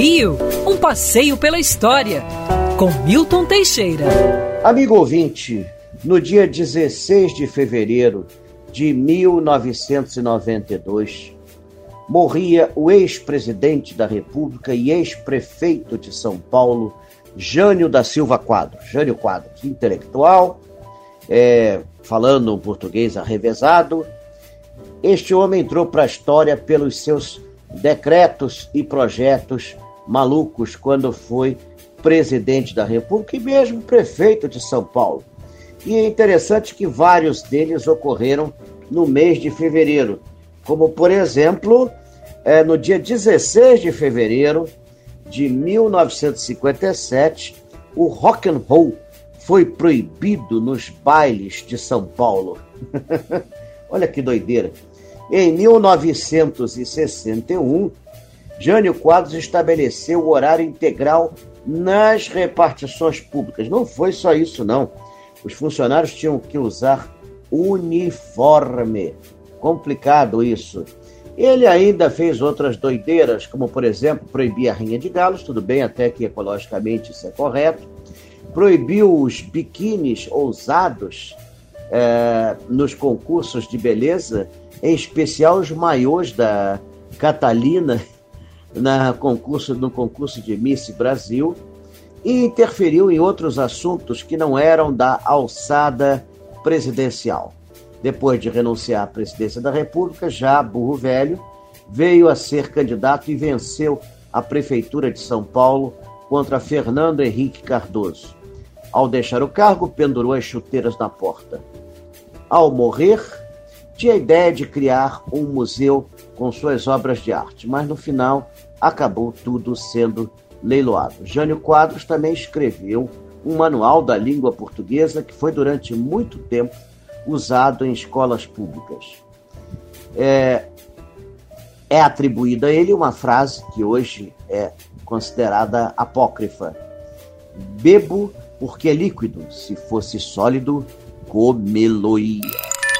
Rio, um passeio pela história, com Milton Teixeira. Amigo ouvinte, no dia 16 de fevereiro de 1992, morria o ex-presidente da República e ex-prefeito de São Paulo, Jânio da Silva Quadro. Jânio Quadros, intelectual, falando um português arrevesado. Este homem entrou para a história pelos seus decretos e projetos malucos quando foi presidente da República e mesmo prefeito de São Paulo. E é interessante que vários deles ocorreram no mês de fevereiro, como, por exemplo, no dia 16 de fevereiro de 1957, o rock and roll foi proibido nos bailes de São Paulo. Olha que doideira. Em 1961, Jânio Quadros estabeleceu o horário integral nas repartições públicas. Não foi só isso, não. Os funcionários tinham que usar uniforme. Complicado isso. Ele ainda fez outras doideiras, como, por exemplo, proibir a rinha de galos, tudo bem, até que ecologicamente isso é correto. Proibiu os biquínis ousados nos concursos de beleza, em especial os maiôs da Catalina no concurso de Miss Brasil, e interferiu em outros assuntos que não eram da alçada presidencial. Depois de renunciar à presidência da República, já burro velho, veio a ser candidato e venceu a prefeitura de São Paulo contra Fernando Henrique Cardoso. Ao deixar o cargo, pendurou as chuteiras na porta. Ao morrer, tinha a ideia de criar um museu com suas obras de arte, mas no final acabou tudo sendo leiloado. Jânio Quadros também escreveu um manual da língua portuguesa que foi durante muito tempo usado em escolas públicas. É atribuída a ele uma frase que hoje é considerada apócrifa: bebo porque é líquido, se fosse sólido, comê-lo-ia.